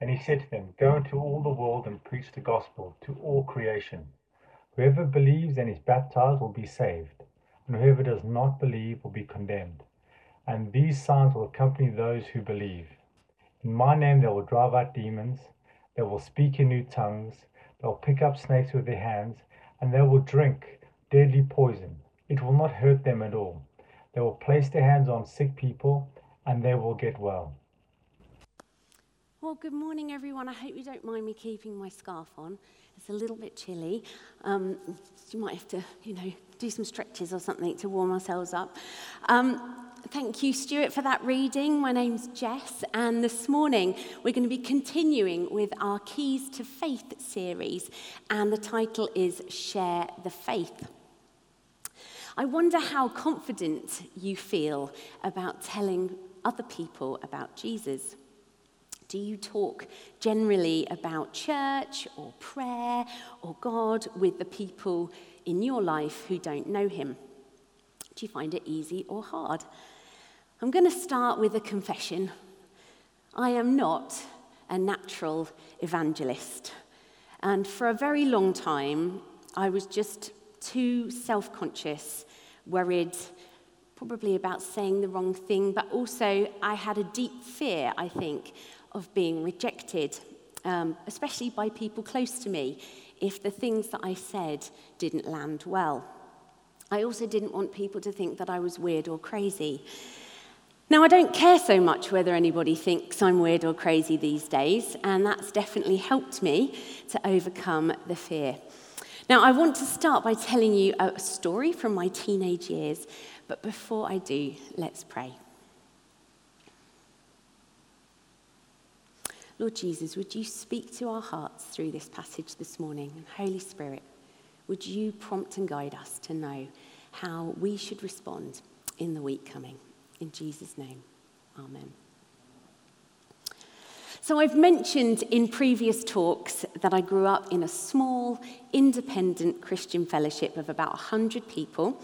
And he said to them, "Go into all the world and preach the gospel to all creation. Whoever believes and is baptized will be saved, and whoever does not believe will be condemned. And these signs will accompany those who believe. In my name they will drive out demons, they will speak in new tongues, they will pick up snakes with their hands, and they will drink deadly poison. It will not hurt them at all. They will place their hands on sick people, and they will get well." Well, good morning, everyone. I hope you don't mind me keeping my scarf on. It's a little bit chilly. You might have to, do some stretches or something to warm ourselves up. Thank you, Stuart, for that reading. My name's Jess, and this morning we're going to be continuing with our Keys to Faith series, and the title is Share the Faith. I wonder how confident you feel about telling other people about Jesus. Do you talk generally about church or prayer or God with the people in your life who don't know him? Do you find it easy or hard? I'm going to start with a confession. I am not a natural evangelist. And for a very long time, I was just too self-conscious, worried, probably about saying the wrong thing, but also I had a deep fear, I think, of being rejected, especially by people close to me, if the things that I said didn't land well. I also didn't want people to think that I was weird or crazy. Now, I don't care so much whether anybody thinks I'm weird or crazy these days, and that's definitely helped me to overcome the fear. Now, I want to start by telling you a story from my teenage years, but before I do, let's pray. Lord Jesus, would you speak to our hearts through this passage this morning? And Holy Spirit, would you prompt and guide us to know how we should respond in the week coming? In Jesus' name, amen. So I've mentioned in previous talks that I grew up in a small, independent Christian fellowship of about 100 people,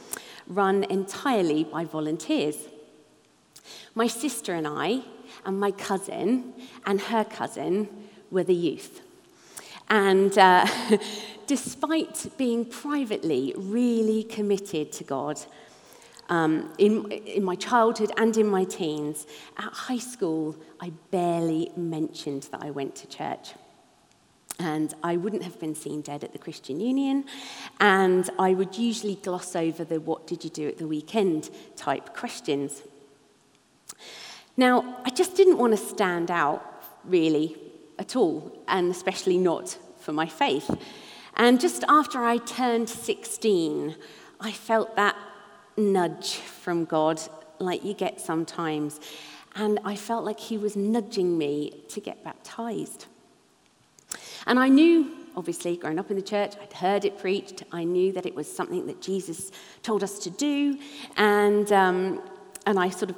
run entirely by volunteers. My sister and I, and my cousin and her cousin were the youth. And despite being privately really committed to God, in my childhood and in my teens, at high school, I barely mentioned that I went to church. And I wouldn't have been seen dead at the Christian Union, and I would usually gloss over the what did you do at the weekend type questions. Now, I just didn't want to stand out, really, at all, and especially not for my faith. And just after I turned 16, I felt that nudge from God, like you get sometimes, and I felt like he was nudging me to get baptized. And I knew, obviously, growing up in the church, I'd heard it preached, I knew that it was something that Jesus told us to do, and I sort of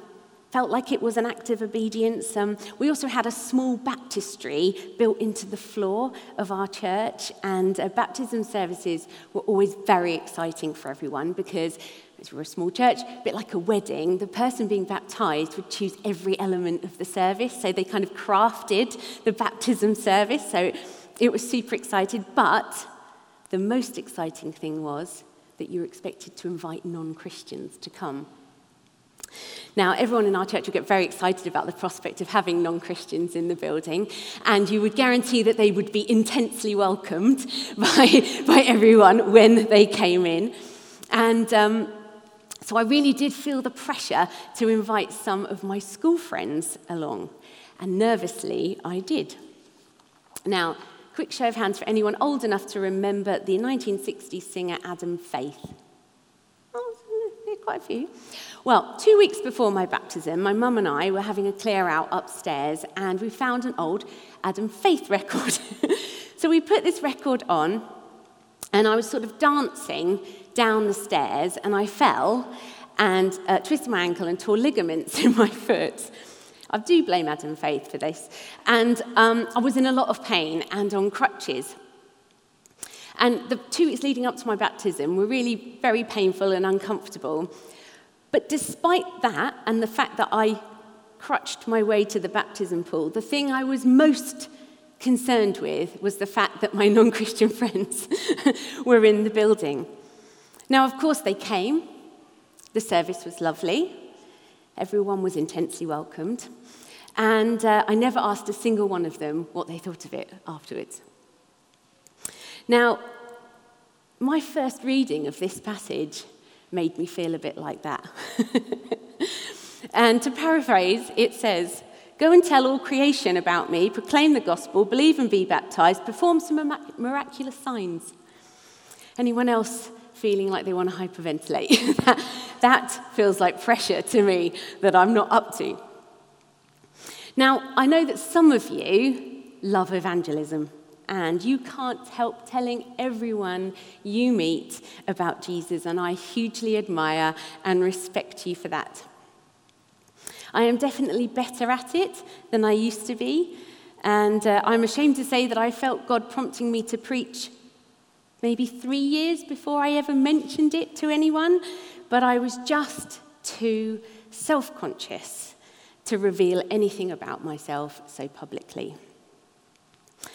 felt like it was an act of obedience. We also had a small baptistry built into the floor of our church, and baptism services were always very exciting for everyone because, as we were a small church, a bit like a wedding, the person being baptized would choose every element of the service, so they kind of crafted the baptism service, so it was super exciting. But the most exciting thing was that you were expected to invite non-Christians to come. Now, everyone in our church would get very excited about the prospect of having non-Christians in the building, and you would guarantee that they would be intensely welcomed by everyone when they came in. And so I really did feel the pressure to invite some of my school friends along, and nervously I did. Now, quick show of hands for anyone old enough to remember the 1960s singer Adam Faith. Quite a few. Well, 2 weeks before my baptism, my mum and I were having a clear out upstairs, and we found an old Adam Faith record. So we put this record on, and I was sort of dancing down the stairs, and I fell and twisted my ankle and tore ligaments in my foot. I do blame Adam Faith for this. And I was in a lot of pain and on crutches. And the 2 weeks leading up to my baptism were really very painful and uncomfortable. But despite that, and the fact that I crutched my way to the baptism pool, the thing I was most concerned with was the fact that my non-Christian friends were in the building. Now, of course, they came. The service was lovely. Everyone was intensely welcomed. And I never asked a single one of them what they thought of it afterwards. Now, my first reading of this passage made me feel a bit like that. And to paraphrase, it says, "Go and tell all creation about me, proclaim the gospel, believe and be baptized, perform some miraculous signs." Anyone else feeling like they want to hyperventilate? That feels like pressure to me that I'm not up to. Now, I know that some of you love evangelism, and you can't help telling everyone you meet about Jesus, and I hugely admire and respect you for that. I am definitely better at it than I used to be, and I'm ashamed to say that I felt God prompting me to preach maybe 3 years before I ever mentioned it to anyone, but I was just too self-conscious to reveal anything about myself so publicly.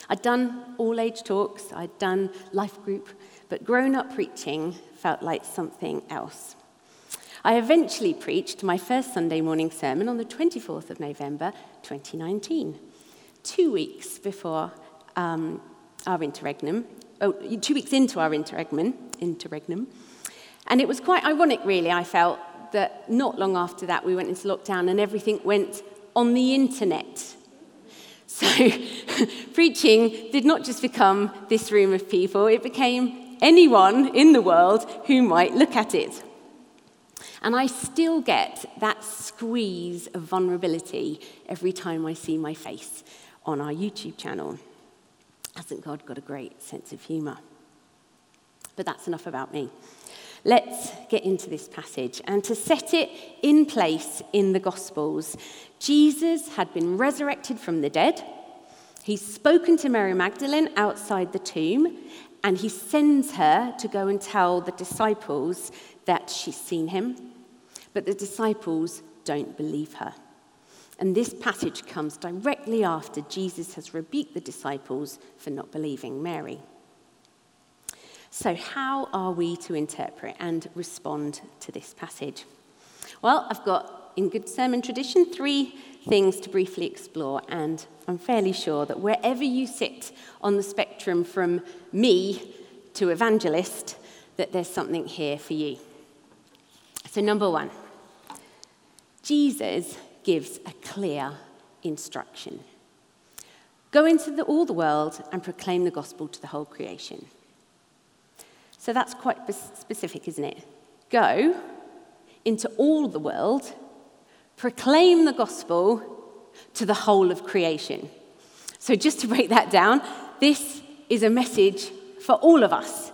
I'd done all-age talks, I'd done life group, but grown-up preaching felt like something else. I eventually preached my first Sunday morning sermon on the 24th of November 2019, 2 weeks into our interregnum, and it was quite ironic, really. I felt that not long after that we went into lockdown and everything went on the internet. So preaching did not just become this room of people, it became anyone in the world who might look at it. And I still get that squeeze of vulnerability every time I see my face on our YouTube channel. Hasn't God got a great sense of humour? But that's enough about me. Let's get into this passage. And to set it in place in the Gospels, Jesus had been resurrected from the dead. He's spoken to Mary Magdalene outside the tomb, and he sends her to go and tell the disciples that she's seen him, but the disciples don't believe her. And this passage comes directly after Jesus has rebuked the disciples for not believing Mary. So how are we to interpret and respond to this passage? Well, I've got, in good sermon tradition, 3 things to briefly explore, and I'm fairly sure that wherever you sit on the spectrum from me to evangelist, that there's something here for you. So, number 1, Jesus gives a clear instruction. Go into all the world and proclaim the gospel to the whole creation. So that's quite specific, isn't it? Go into all the world, proclaim the gospel to the whole of creation. So just to break that down, this is a message for all of us.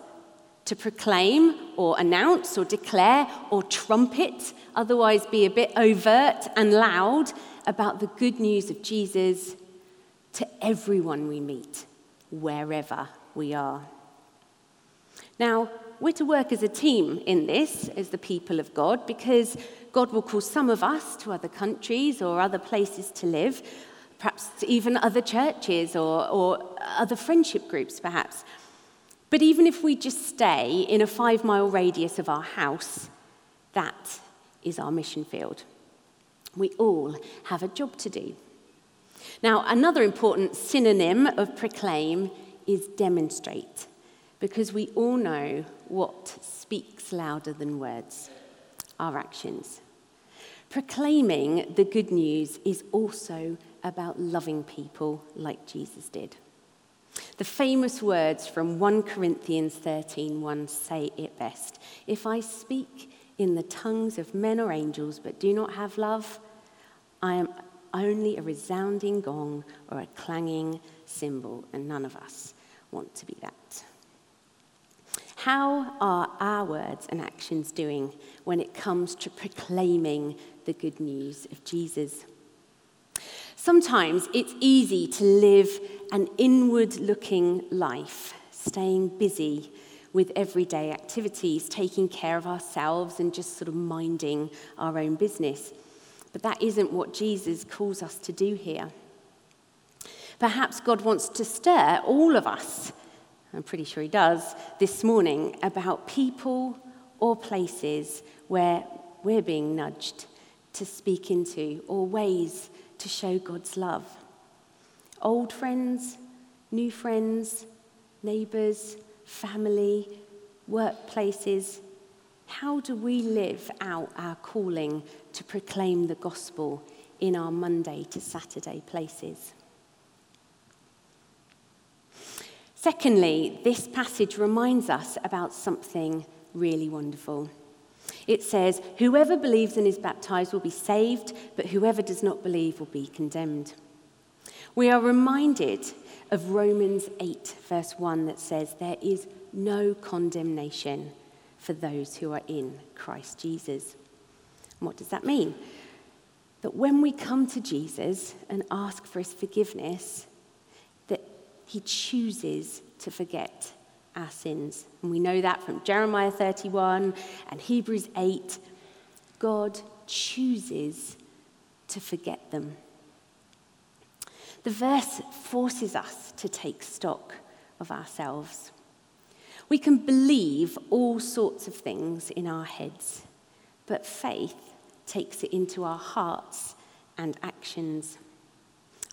To proclaim or announce or declare or trumpet, otherwise be a bit overt and loud about the good news of Jesus to everyone we meet, wherever we are. Now, we're to work as a team in this, as the people of God, because God will call some of us to other countries or other places to live, perhaps even other churches or other friendship groups, perhaps. But even if we just stay in a 5-mile radius of our house, that is our mission field. We all have a job to do. Now, another important synonym of proclaim is demonstrate, because we all know what speaks louder than words, our actions. Proclaiming the good news is also about loving people like Jesus did. The famous words from 1 Corinthians 13:1 say it best. If I speak in the tongues of men or angels but do not have love, I am only a resounding gong or a clanging cymbal, and none of us want to be that. How are our words and actions doing when it comes to proclaiming the good news of Jesus? Sometimes it's easy to live an inward-looking life, staying busy with everyday activities, taking care of ourselves and just sort of minding our own business. But that isn't what Jesus calls us to do here. Perhaps God wants to stir all of us, I'm pretty sure he does, this morning about people or places where we're being nudged to speak into or ways to show God's love. Old friends, new friends, neighbours, family, workplaces. How do we live out our calling to proclaim the gospel in our Monday to Saturday places? Secondly, this passage reminds us about something really wonderful. It says, whoever believes and is baptized will be saved, but whoever does not believe will be condemned. We are reminded of Romans 8, verse 1, that says, there is no condemnation for those who are in Christ Jesus. And what does that mean? That when we come to Jesus and ask for his forgiveness, that he chooses to forget our sins. And we know that from Jeremiah 31 and Hebrews 8. God chooses to forget them. The verse forces us to take stock of ourselves. We can believe all sorts of things in our heads, but faith takes it into our hearts and actions.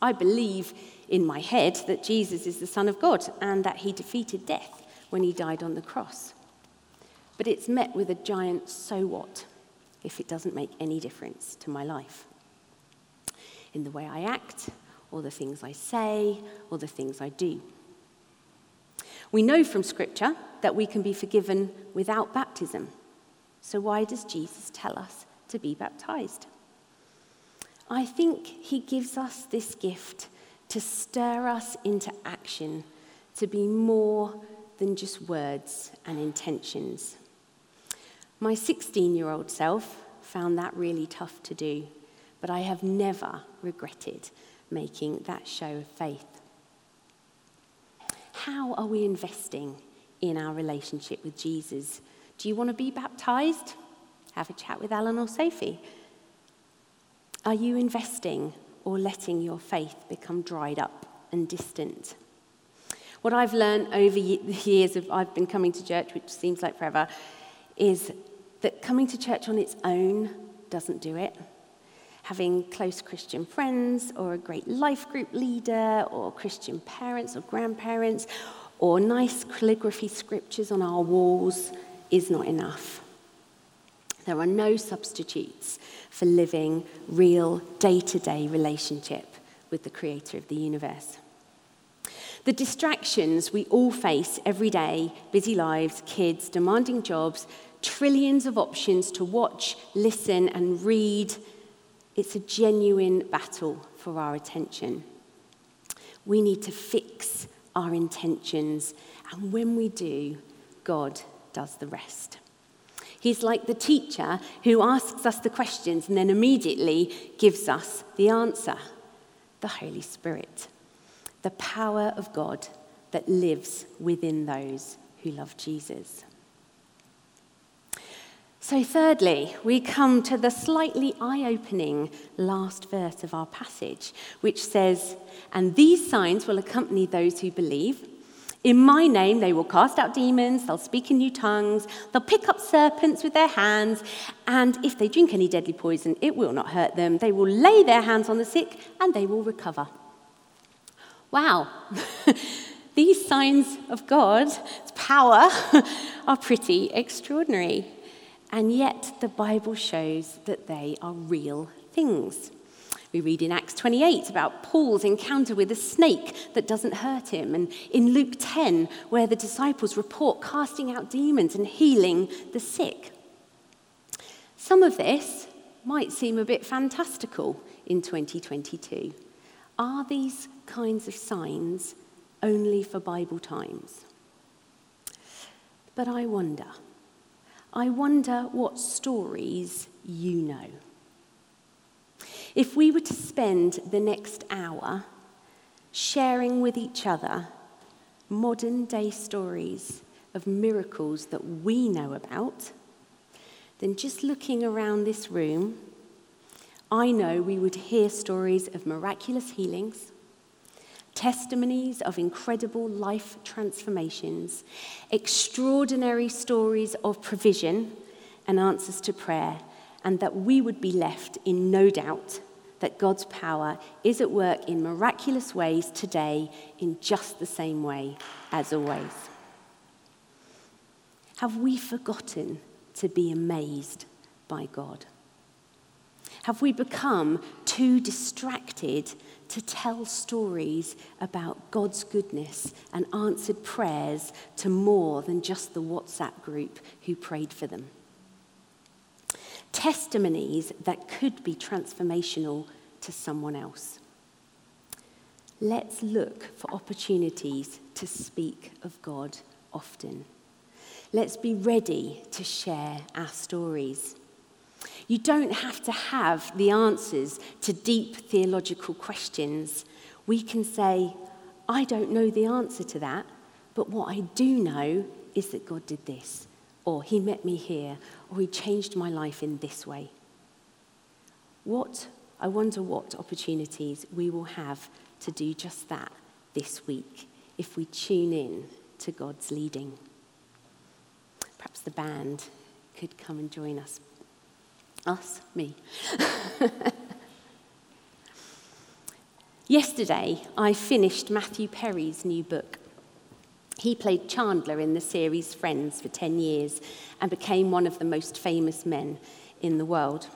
I believe in my head that Jesus is the Son of God and that he defeated death when he died on the cross. But it's met with a giant so what if it doesn't make any difference to my life. In the way I act, or the things I say, or the things I do. We know from Scripture that we can be forgiven without baptism. So why does Jesus tell us to be baptized? I think he gives us this gift to stir us into action, to be more than just words and intentions. My 16-year-old self found that really tough to do, but I have never regretted making that show of faith. How are we investing in our relationship with Jesus? Do you want to be baptized? Have a chat with Alan or Sophie. Are you investing or letting your faith become dried up and distant? What I've learned over the years of I've been coming to church, which seems like forever, is that coming to church on its own doesn't do it. Having close Christian friends or a great life group leader or Christian parents or grandparents or nice calligraphy scriptures on our walls is not enough. There are no substitutes for living real day-to-day relationship with the creator of the universe. The distractions we all face every day, busy lives, kids, demanding jobs, trillions of options to watch, listen and read, it's a genuine battle for our attention. We need to fix our intentions, and when we do, God does the rest. He's like the teacher who asks us the questions and then immediately gives us the answer. The Holy Spirit, the power of God that lives within those who love Jesus. So thirdly, we come to the slightly eye-opening last verse of our passage, which says, and these signs will accompany those who believe. In my name they will cast out demons, they'll speak in new tongues, they'll pick up serpents with their hands, and if they drink any deadly poison, it will not hurt them. They will lay their hands on the sick, and they will recover. Wow. These signs of God's power are pretty extraordinary. And yet, the Bible shows that they are real things. We read in Acts 28 about Paul's encounter with a snake that doesn't hurt him, and in Luke 10, where the disciples report casting out demons and healing the sick. Some of this might seem a bit fantastical in 2022. Are these kinds of signs only for Bible times? But I wonder what stories you know. If we were to spend the next hour sharing with each other modern day stories of miracles that we know about, then just looking around this room, I know we would hear stories of miraculous healings, testimonies of incredible life transformations, extraordinary stories of provision and answers to prayer, and that we would be left in no doubt that God's power is at work in miraculous ways today in just the same way as always. Have we forgotten to be amazed by God? Have we become too distracted to tell stories about God's goodness and answered prayers to more than just the WhatsApp group who prayed for them? Testimonies that could be transformational to someone else. Let's look for opportunities to speak of God often. Let's be ready to share our stories. You don't have to have the answers to deep theological questions. We can say, I don't know the answer to that, but what I do know is that God did this, or he met me here, or he changed my life in this way. I wonder what opportunities we will have to do just that this week if we tune in to God's leading. Perhaps the band could come and join us. Me. Yesterday, I finished Matthew Perry's new book. He played Chandler in the series Friends for 10 years and became one of the most famous men in the world.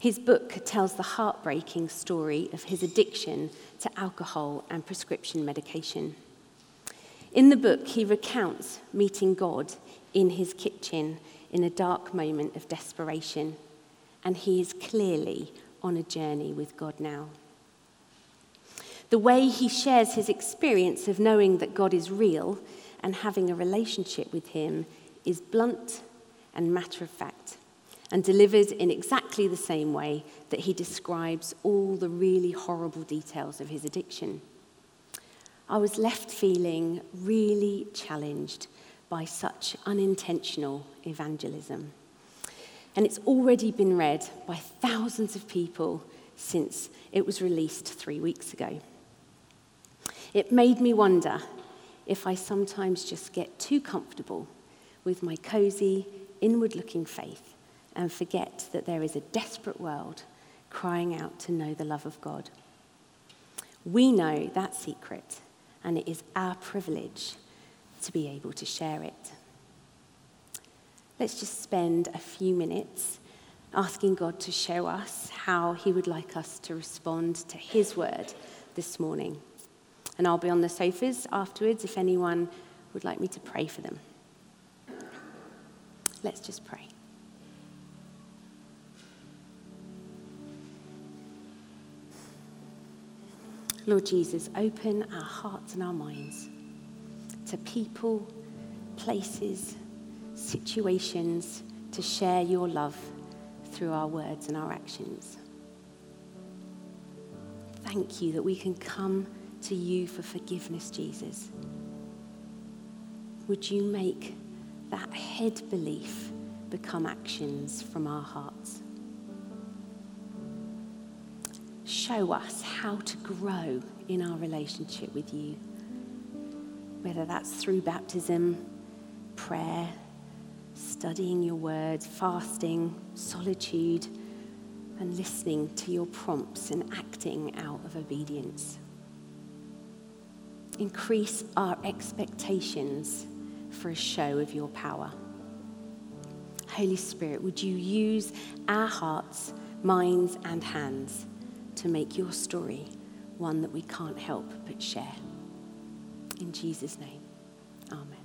His book tells the heartbreaking story of his addiction to alcohol and prescription medication. In the book, he recounts meeting God in his kitchen in a dark moment of desperation, and he is clearly on a journey with God now. The way he shares his experience of knowing that God is real and having a relationship with him is blunt and matter of fact, and delivered in exactly the same way that he describes all the really horrible details of his addiction. I was left feeling really challenged by such unintentional evangelism, and it's already been read by thousands of people since it was released 3 weeks ago. It made me wonder if I sometimes just get too comfortable with my cozy, inward-looking faith and forget that there is a desperate world crying out to know the love of God. We know that secret, and it is our privilege to be able to share it. Let's just spend a few minutes asking God to show us how he would like us to respond to his word this morning. And I'll be on the sofas afterwards if anyone would like me to pray for them. Let's just pray. Lord Jesus, open our hearts and our minds to people, places, situations to share your love through our words and our actions. Thank you that we can come to you for forgiveness, Jesus. Would you make that head belief become actions from our hearts? Show us how to grow in our relationship with you, whether that's through baptism, prayer, studying your word, fasting, solitude, and listening to your prompts and acting out of obedience. Increase our expectations for a show of your power. Holy Spirit, would you use our hearts, minds, and hands to make your story one that we can't help but share. In Jesus' name, amen.